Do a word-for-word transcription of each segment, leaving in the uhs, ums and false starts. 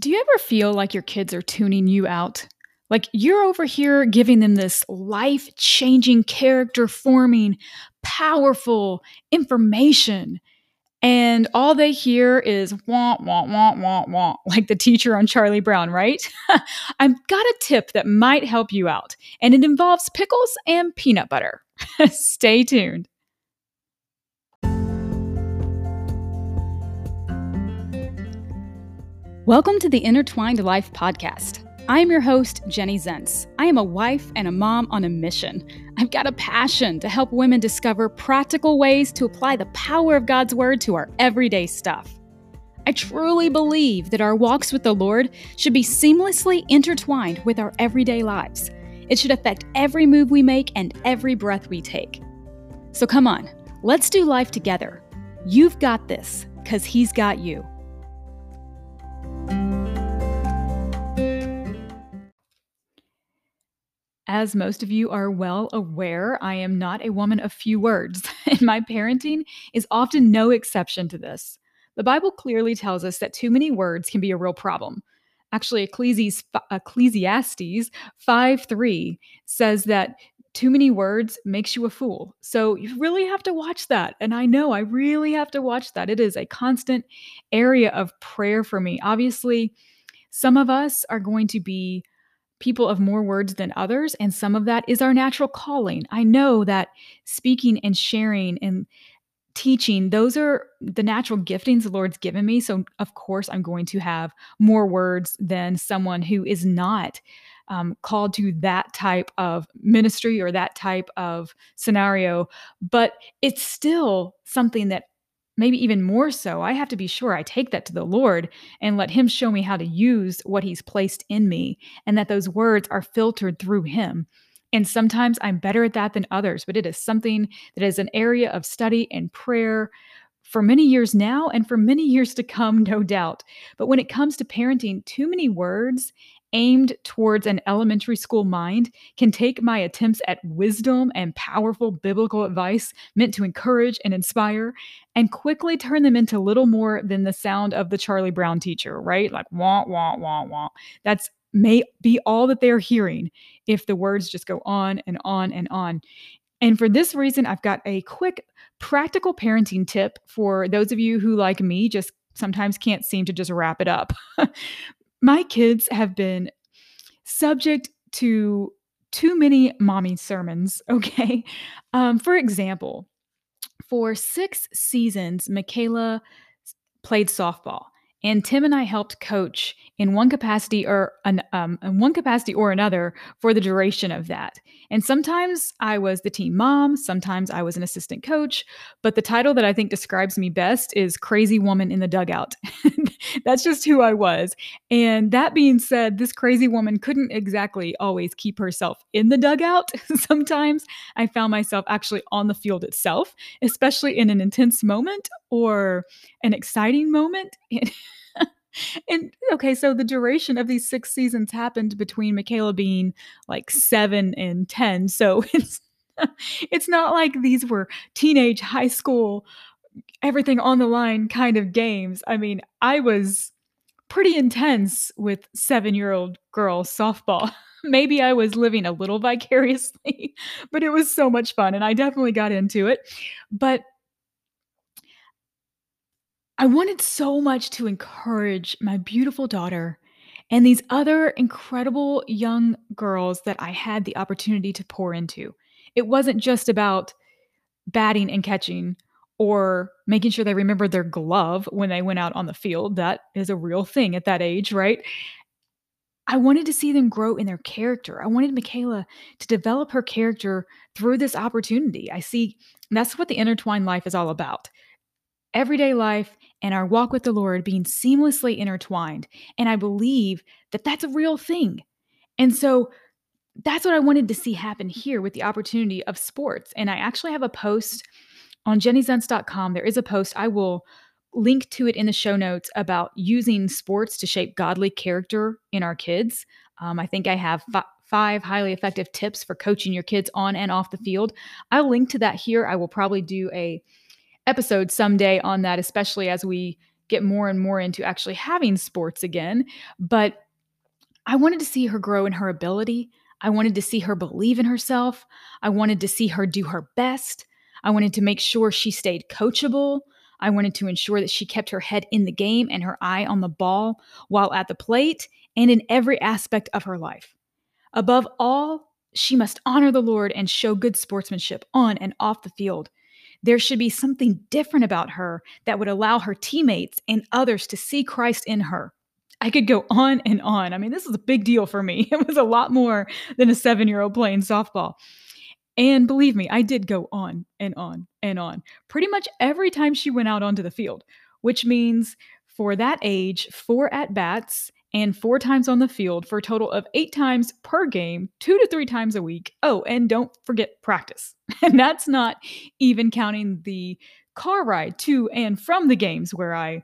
Do you ever feel like your kids are tuning you out? Like you're over here giving them this life-changing, character-forming, powerful information, and all they hear is wah, wah, wah, wah, wah, like the teacher on Charlie Brown, right? I've got a tip that might help you out, and it involves pickles and peanut butter. Stay tuned. Welcome to the Intertwined Life Podcast. I am your host, Jenny Zentz. I am a wife and a mom on a mission. I've got a passion to help women discover practical ways to apply the power of God's Word to our everyday stuff. I truly believe that our walks with the Lord should be seamlessly intertwined with our everyday lives. It should affect every move we make and every breath we take. So come on, let's do life together. You've got this, because He's got you. As most of you are well aware, I am not a woman of few words, and my parenting is often no exception to this. The Bible clearly tells us that too many words can be a real problem. Actually, Ecclesiastes five three says that too many words makes you a fool. So you really have to watch that. And I know I really have to watch that. It is a constant area of prayer for me. Obviously, some of us are going to be people of more words than others, and some of that is our natural calling. I know that speaking and sharing and teaching, those are the natural giftings the Lord's given me. So of course, I'm going to have more words than someone who is not um, called to that type of ministry or that type of scenario. But it's still something that maybe even more so, I have to be sure I take that to the Lord and let Him show me how to use what He's placed in me, and that those words are filtered through Him. And sometimes I'm better at that than others, but it is something that is an area of study and prayer for many years now and for many years to come, no doubt. But when it comes to parenting, too many words aimed towards an elementary school mind can take my attempts at wisdom and powerful biblical advice meant to encourage and inspire and quickly turn them into little more than the sound of the Charlie Brown teacher, right? Like wah, wah, wah, wah. That's may be all that they're hearing if the words just go on and on and on. And for this reason, I've got a quick practical parenting tip for those of you who, like me, just sometimes can't seem to just wrap it up. My kids have been subject to too many mommy sermons, okay? Um, for example, for six seasons, Michaela played softball, and Tim and I helped coach in one capacity or an, um, in one capacity or another for the duration of that. And sometimes I was the team mom, sometimes I was an assistant coach, but the title that I think describes me best is Crazy Woman in the Dugout. That's just who I was. And that being said, this crazy woman couldn't exactly always keep herself in the dugout. Sometimes I found myself actually on the field itself, especially in an intense moment or an exciting moment. And okay, so the duration of these six seasons happened between Michaela being like seven and ten. So it's it's not like these were teenage, high school, everything on the line kind of games. I mean, I was pretty intense with seven-year-old girl softball. Maybe I was living a little vicariously, but it was so much fun, and I definitely got into it. But I wanted so much to encourage my beautiful daughter and these other incredible young girls that I had the opportunity to pour into. It wasn't just about batting and catching or making sure they remembered their glove when they went out on the field. That is a real thing at that age, right? I wanted to see them grow in their character. I wanted Michaela to develop her character through this opportunity. I see that's what the intertwined life is all about. Everyday life and our walk with the Lord being seamlessly intertwined. And I believe that that's a real thing. And so that's what I wanted to see happen here with the opportunity of sports. And I actually have a post on Jenny Zentz dot com. There is a post. I will link to it in the show notes about using sports to shape godly character in our kids. Um, I think I have five. Five highly effective tips for coaching your kids on and off the field. I'll link to that here. I will probably do a episode someday on that, especially as we get more and more into actually having sports again. But I wanted to see her grow in her ability. I wanted to see her believe in herself. I wanted to see her do her best. I wanted to make sure she stayed coachable. I wanted to ensure that she kept her head in the game and her eye on the ball while at the plate and in every aspect of her life. Above all, she must honor the Lord and show good sportsmanship on and off the field. There should be something different about her that would allow her teammates and others to see Christ in her. I could go on and on. I mean, this is a big deal for me. It was a lot more than a seven-year-old playing softball. And believe me, I did go on and on and on pretty much every time she went out onto the field, which means for that age, four at-bats and four times on the field for a total of eight times per game, two to three times a week. Oh, and don't forget practice. And that's not even counting the car ride to and from the games where I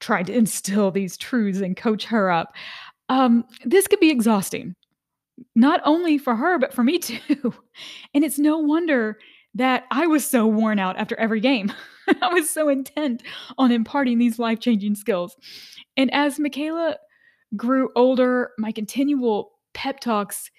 tried to instill these truths and coach her up. Um, this could be exhausting. Not only for her, but for me too. And it's no wonder that I was so worn out after every game. I was so intent on imparting these life-changing skills. And as Michaela grew older, my continual pep talks,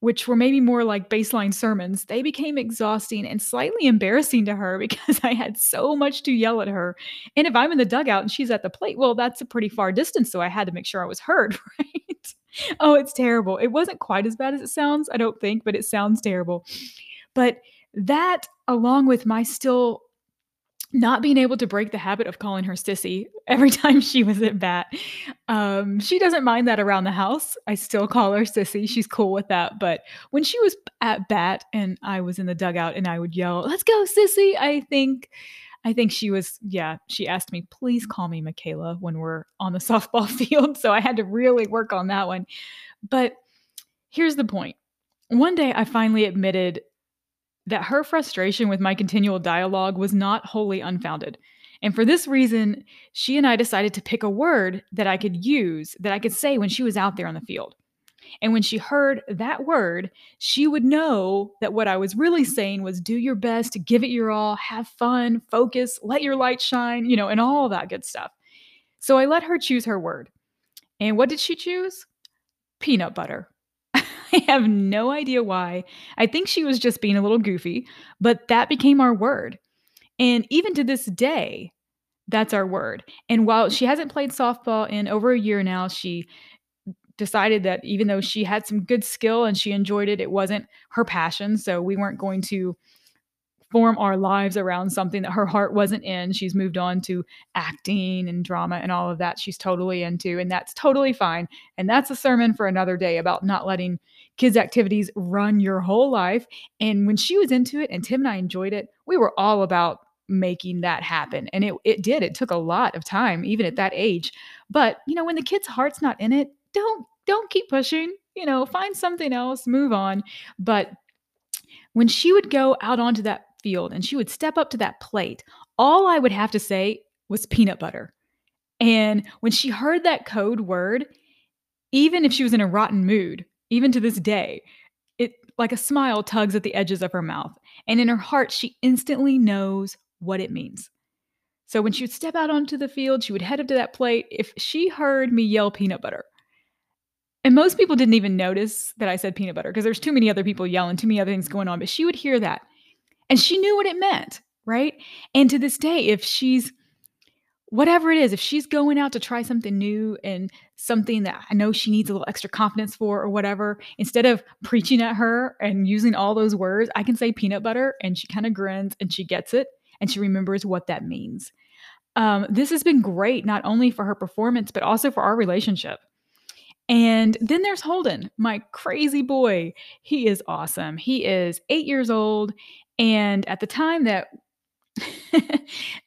which were maybe more like baseline sermons, they became exhausting and slightly embarrassing to her because I had so much to yell at her. And if I'm in the dugout and she's at the plate, well, that's a pretty far distance, so I had to make sure I was heard, right? Oh, it's terrible. It wasn't quite as bad as it sounds, I don't think, but it sounds terrible. But that, along with my still not being able to break the habit of calling her sissy every time she was at bat. Um, she doesn't mind that around the house. I still call her sissy. She's cool with that. But when she was at bat and I was in the dugout and I would yell, "Let's go, sissy," I think... I think she was, yeah, she asked me, "Please call me Michaela" when we're on the softball field. So I had to really work on that one. But here's the point. One day I finally admitted that her frustration with my continual dialogue was not wholly unfounded. And for this reason, she and I decided to pick a word that I could use, that I could say when she was out there on the field. And when she heard that word, she would know that what I was really saying was do your best, give it your all, have fun, focus, let your light shine, you know, and all that good stuff. So I let her choose her word. And what did she choose? Peanut butter. I have no idea why. I think she was just being a little goofy, but that became our word. And even to this day, that's our word. And while she hasn't played softball in over a year now, she decided that even though she had some good skill and she enjoyed it, it wasn't her passion. So we weren't going to form our lives around something that her heart wasn't in. She's moved on to acting and drama and all of that she's totally into, and that's totally fine. And that's a sermon for another day about not letting kids' activities run your whole life. And when she was into it and Tim and I enjoyed it, we were all about making that happen. And it, it did. It took a lot of time, even at that age. But, you know, when the kid's heart's not in it, don't Don't keep pushing, you know, find something else, move on. But when she would go out onto that field and she would step up to that plate, all I would have to say was peanut butter. And when she heard that code word, even if she was in a rotten mood, even to this day, it like a smile tugs at the edges of her mouth. And in her heart, she instantly knows what it means. So when she would step out onto the field, she would head up to that plate. If she heard me yell peanut butter, and most people didn't even notice that I said peanut butter because there's too many other people yelling, too many other things going on, but she would hear that. And she knew what it meant, right? And to this day, if she's, whatever it is, if she's going out to try something new and something that I know she needs a little extra confidence for or whatever, instead of preaching at her and using all those words, I can say peanut butter and she kind of grins and she gets it and she remembers what that means. Um, this has been great, not only for her performance, but also for our relationship. And then there's Holden, my crazy boy. He is awesome. He is eight years old. And at the time that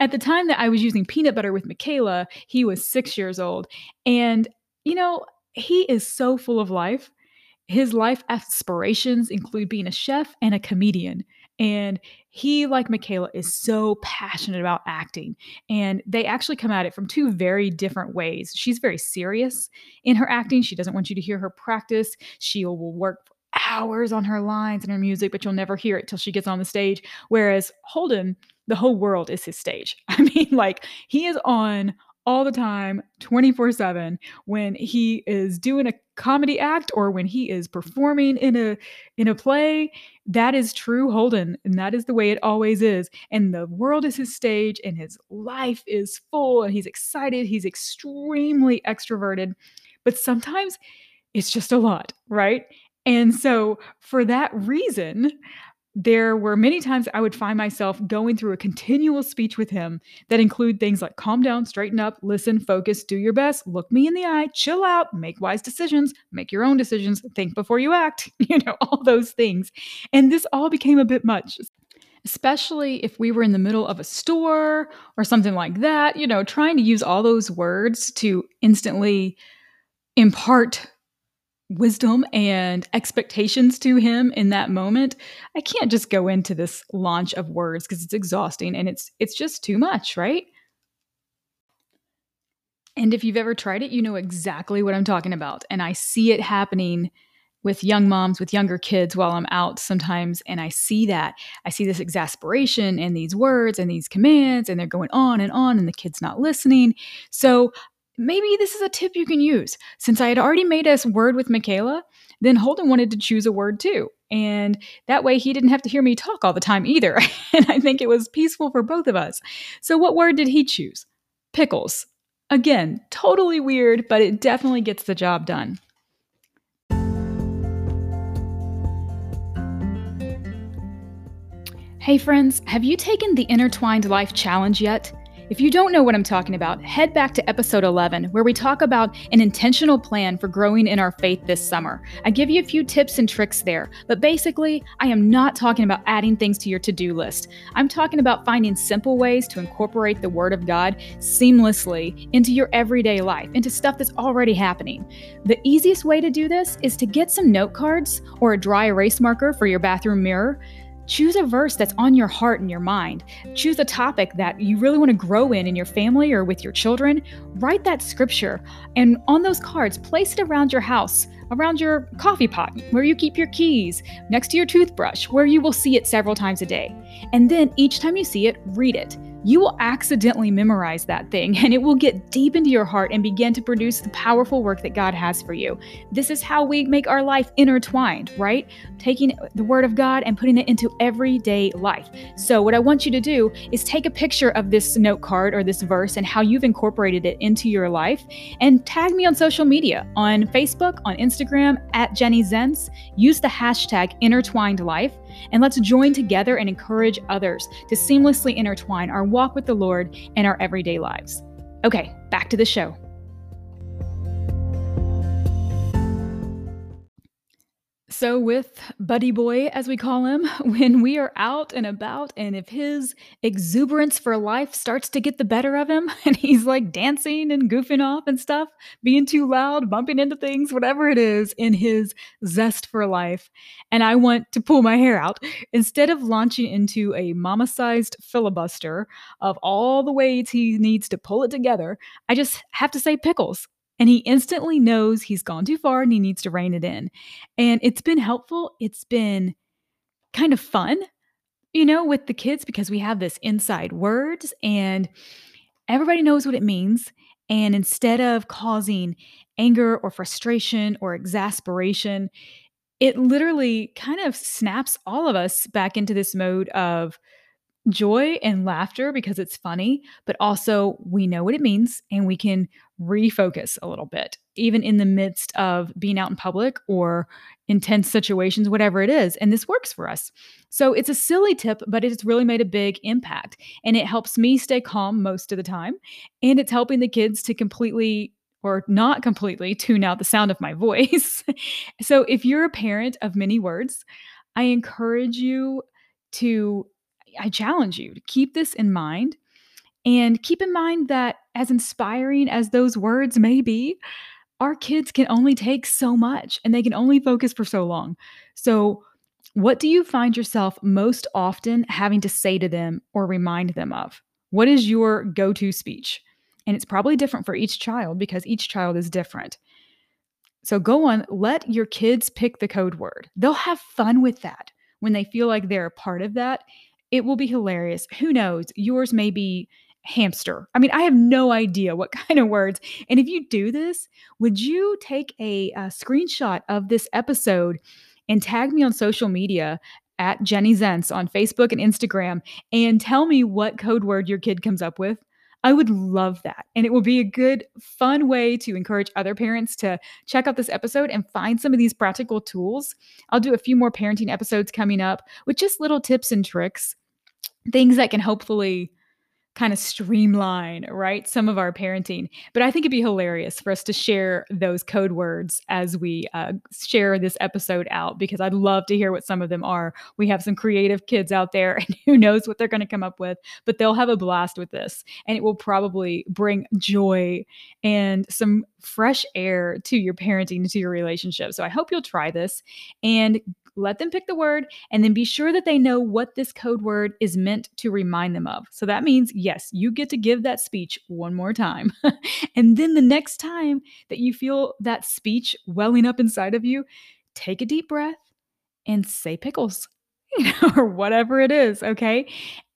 at the time that I was using peanut butter with Michaela, he was six years old. And, you know, he is so full of life. His life aspirations include being a chef and a comedian. And he, like Michaela, is so passionate about acting. And they actually come at it from two very different ways. She's very serious in her acting. She doesn't want you to hear her practice. She will work for hours on her lines and her music, but you'll never hear it till she gets on the stage. Whereas Holden, the whole world is his stage. I mean, like, he is on all the time, twenty-four seven, when he is doing a comedy act or when he is performing in a in a play. That is true Holden, and that is the way it always is. And the world is his stage, and his life is full, and he's excited. He's extremely extroverted, but sometimes it's just a lot, right? And so for that reason, there were many times I would find myself going through a continual speech with him that include things like calm down, straighten up, listen, focus, do your best, look me in the eye, chill out, make wise decisions, make your own decisions, think before you act, you know, all those things. And this all became a bit much, especially if we were in the middle of a store or something like that, you know, trying to use all those words to instantly impart wisdom and expectations to him in that moment. I can't just go into this launch of words because it's exhausting and it's it's just too much, right? And if you've ever tried it, you know exactly what I'm talking about. And I see it happening with young moms, with younger kids while I'm out sometimes. And I see that. I see this exasperation and these words and these commands, and they're going on and on and the kid's not listening. So maybe this is a tip you can use. Since I had already made a word with Michaela, then Holden wanted to choose a word too. And that way he didn't have to hear me talk all the time either. And I think it was peaceful for both of us. So what word did he choose? Pickles. Again, totally weird, but it definitely gets the job done. Hey friends, have you taken the Intertwined Life Challenge yet? If you don't know what I'm talking about, head back to episode eleven, where we talk about an intentional plan for growing in our faith this summer. I give you a few tips and tricks there, but basically, I am not talking about adding things to your to-do list. I'm talking about finding simple ways to incorporate the Word of God seamlessly into your everyday life, into stuff that's already happening. The easiest way to do this is to get some note cards or a dry erase marker for your bathroom mirror. Choose a verse that's on your heart and your mind. Choose a topic that you really want to grow in in your family or with your children. Write that scripture, and on those cards, place it around your house, around your coffee pot, where you keep your keys, next to your toothbrush, where you will see it several times a day. And then each time you see it, read it. You will accidentally memorize that thing, and it will get deep into your heart and begin to produce the powerful work that God has for you. This is how we make our life intertwined, right? Taking the Word of God and putting it into everyday life. So what I want you to do is take a picture of this note card or this verse and how you've incorporated it into your life, and tag me on social media, on Facebook, on Instagram, at Jenny Zentz. Use the hashtag Intertwined Life, and let's join together and encourage others to seamlessly intertwine our walk with the Lord in our everyday lives. Okay, back to the show. So with Buddy Boy, as we call him, when we are out and about, and if his exuberance for life starts to get the better of him, and he's like dancing and goofing off and stuff, being too loud, bumping into things, whatever it is, in his zest for life, and I want to pull my hair out, instead of launching into a mama-sized filibuster of all the ways he needs to pull it together, I just have to say pickles. And he instantly knows he's gone too far and he needs to rein it in. And it's been helpful. It's been kind of fun, you know, with the kids, because we have this inside words and everybody knows what it means. And instead of causing anger or frustration or exasperation, it literally kind of snaps all of us back into this mode of joy and laughter because it's funny, but also we know what it means and we can refocus a little bit, even in the midst of being out in public or intense situations, whatever it is. And this works for us. So it's a silly tip, but it's really made a big impact, and it helps me stay calm most of the time. And it's helping the kids to completely or not completely tune out the sound of my voice. So if you're a parent of many words, I encourage you to I challenge you to keep this in mind, and keep in mind that as inspiring as those words may be, our kids can only take so much and they can only focus for so long. So what do you find yourself most often having to say to them or remind them of? What is your go-to speech? And it's probably different for each child because each child is different. So go on, let your kids pick the code word. They'll have fun with that when they feel like they're a part of that. It will be hilarious. Who knows? Yours may be hamster. I mean, I have no idea what kind of words. And if you do this, would you take a, a screenshot of this episode and tag me on social media at Jenny Zentz on Facebook and Instagram and tell me what code word your kid comes up with? I would love that. And it will be a good, fun way to encourage other parents to check out this episode and find some of these practical tools. I'll do a few more parenting episodes coming up with just little tips and tricks, things that can hopefully kind of streamline, right, some of our parenting. But I think it'd be hilarious for us to share those code words as we uh, share this episode out, because I'd love to hear what some of them are. We have some creative kids out there, and who knows what they're going to come up with, but they'll have a blast with this, and it will probably bring joy and some fresh air to your parenting, to your relationship. So I hope you'll try this and let them pick the word, and then be sure that they know what this code word is meant to remind them of. So that means, yes, you get to give that speech one more time. And then the next time that you feel that speech welling up inside of you, take a deep breath and say pickles, you know, or whatever it is. Okay.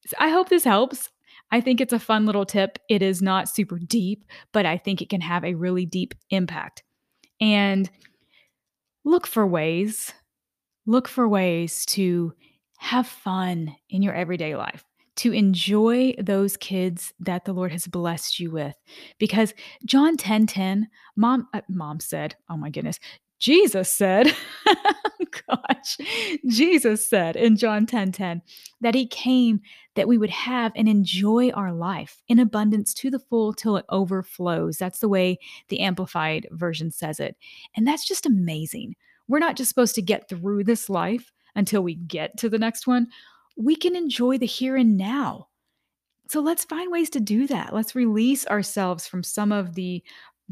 So I hope this helps. I think it's a fun little tip. It is not super deep, but I think it can have a really deep impact. And look for ways Look for ways to have fun in your everyday life, to enjoy those kids that the Lord has blessed you with. Because John ten ten, mom, uh, mom said, oh my goodness, Jesus said, gosh, Jesus said in John ten ten that he came that we would have and enjoy our life in abundance to the full till it overflows. That's the way the Amplified version says it. And that's just amazing. We're not just supposed to get through this life until we get to the next one. We can enjoy the here and now. So let's find ways to do that. Let's release ourselves from some of the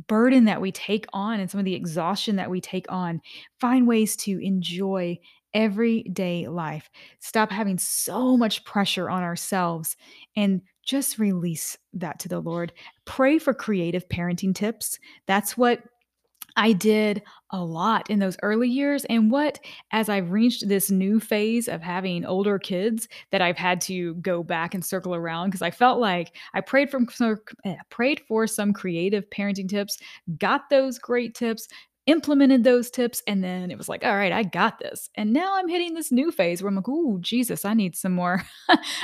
burden that we take on and some of the exhaustion that we take on. Find ways to enjoy everyday life. Stop having so much pressure on ourselves and just release that to the Lord. Pray for creative parenting tips. That's what I did a lot in those early years, and what, as I've reached this new phase of having older kids, that I've had to go back and circle around, because I felt like I prayed from prayed for some creative parenting tips, got those great tips, implemented those tips, and then it was like, all right, I got this. And now I'm hitting this new phase where I'm like, ooh, Jesus, I need some more,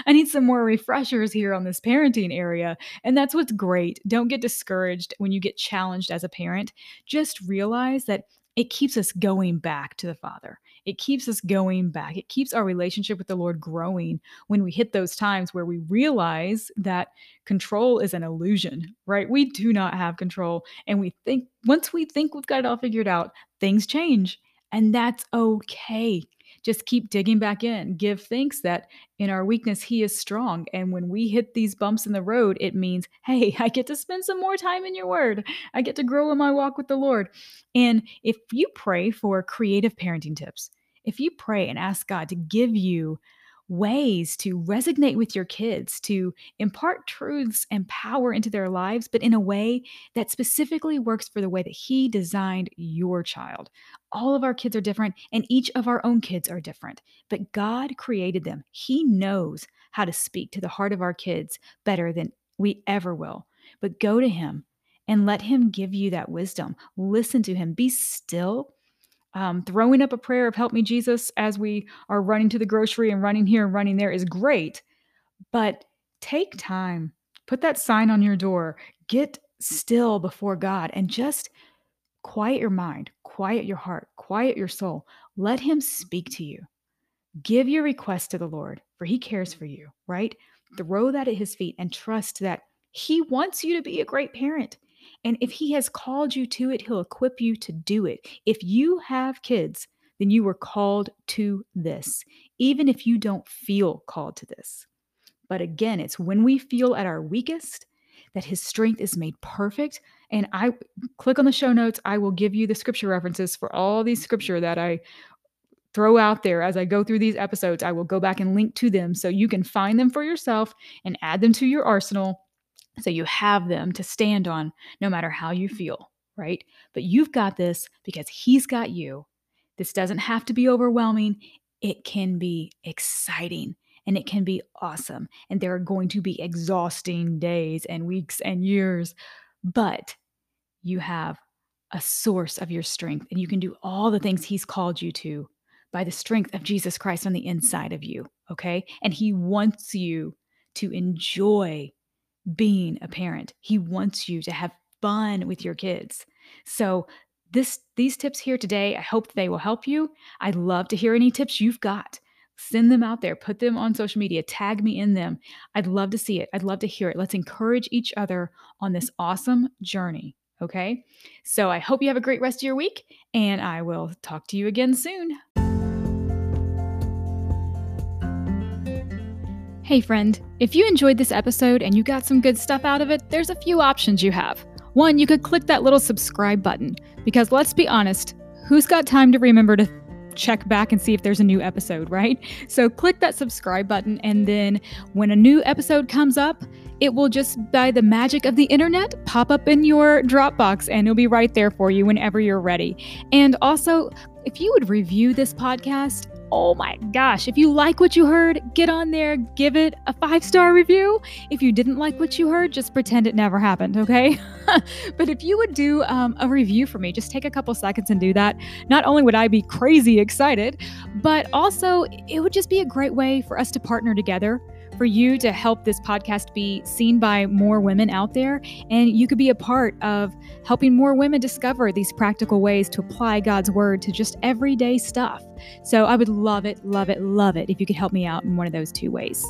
I need some more refreshers here on this parenting area. And that's what's great. Don't get discouraged when you get challenged as a parent. Just realize that it keeps us going back to the Father. It keeps us going back. It keeps our relationship with the Lord growing when we hit those times where we realize that control is an illusion, right? We do not have control. And we think, once we think we've got it all figured out, things change. And that's okay. Just keep digging back in. Give thanks that in our weakness, he is strong. And when we hit these bumps in the road, it means, hey, I get to spend some more time in your word. I get to grow in my walk with the Lord. And if you pray for creative parenting tips, if you pray and ask God to give you ways to resonate with your kids, to impart truths and power into their lives, but in a way that specifically works for the way that he designed your child. All of our kids are different, and each of our own kids are different, but God created them. He knows how to speak to the heart of our kids better than we ever will. But go to him and let him give you that wisdom. Listen to him. Be still. Um, throwing up a prayer of help me, Jesus, as we are running to the grocery and running here and running there is great, but take time, put that sign on your door, get still before God and just quiet your mind, quiet your heart, quiet your soul. Let him speak to you. Give your request to the Lord, for he cares for you, right? Throw that at his feet and trust that he wants you to be a great parent. And if he has called you to it, he'll equip you to do it. If you have kids, then you were called to this, even if you don't feel called to this. But again, it's when we feel at our weakest that his strength is made perfect. And I click on the show notes. I will give you the scripture references for all these scripture that I throw out there as I go through these episodes. I will go back and link to them so you can find them for yourself and add them to your arsenal. So you have them to stand on no matter how you feel, right? But you've got this because he's got you. This doesn't have to be overwhelming. It can be exciting and it can be awesome. And there are going to be exhausting days and weeks and years, but you have a source of your strength, and you can do all the things he's called you to by the strength of Jesus Christ on the inside of you, okay? And he wants you to enjoy being a parent. He wants you to have fun with your kids. So this, these tips here today, I hope they will help you. I'd love to hear any tips you've got. Send them out there. Put them on social media. Tag me in them. I'd love to see it. I'd love to hear it. Let's encourage each other on this awesome journey, okay? So I hope you have a great rest of your week, and I will talk to you again soon. Hey friend, if you enjoyed this episode and you got some good stuff out of it, there's a few options you have. One, you could click that little subscribe button, because let's be honest, who's got time to remember to check back and see if there's a new episode, right? So click that subscribe button, and then when a new episode comes up, it will just, by the magic of the internet, pop up in your Dropbox, and it'll be right there for you whenever you're ready. And also, if you would review this podcast, oh my gosh, if you like what you heard, get on there, give it a five-star review. If you didn't like what you heard, just pretend it never happened, okay? But if you would do um, a review for me, just take a couple seconds and do that. Not only would I be crazy excited, but also it would just be a great way for us to partner together, for you to help this podcast be seen by more women out there. And you could be a part of helping more women discover these practical ways to apply God's word to just everyday stuff. So I would love it, love it, love it if you could help me out in one of those two ways.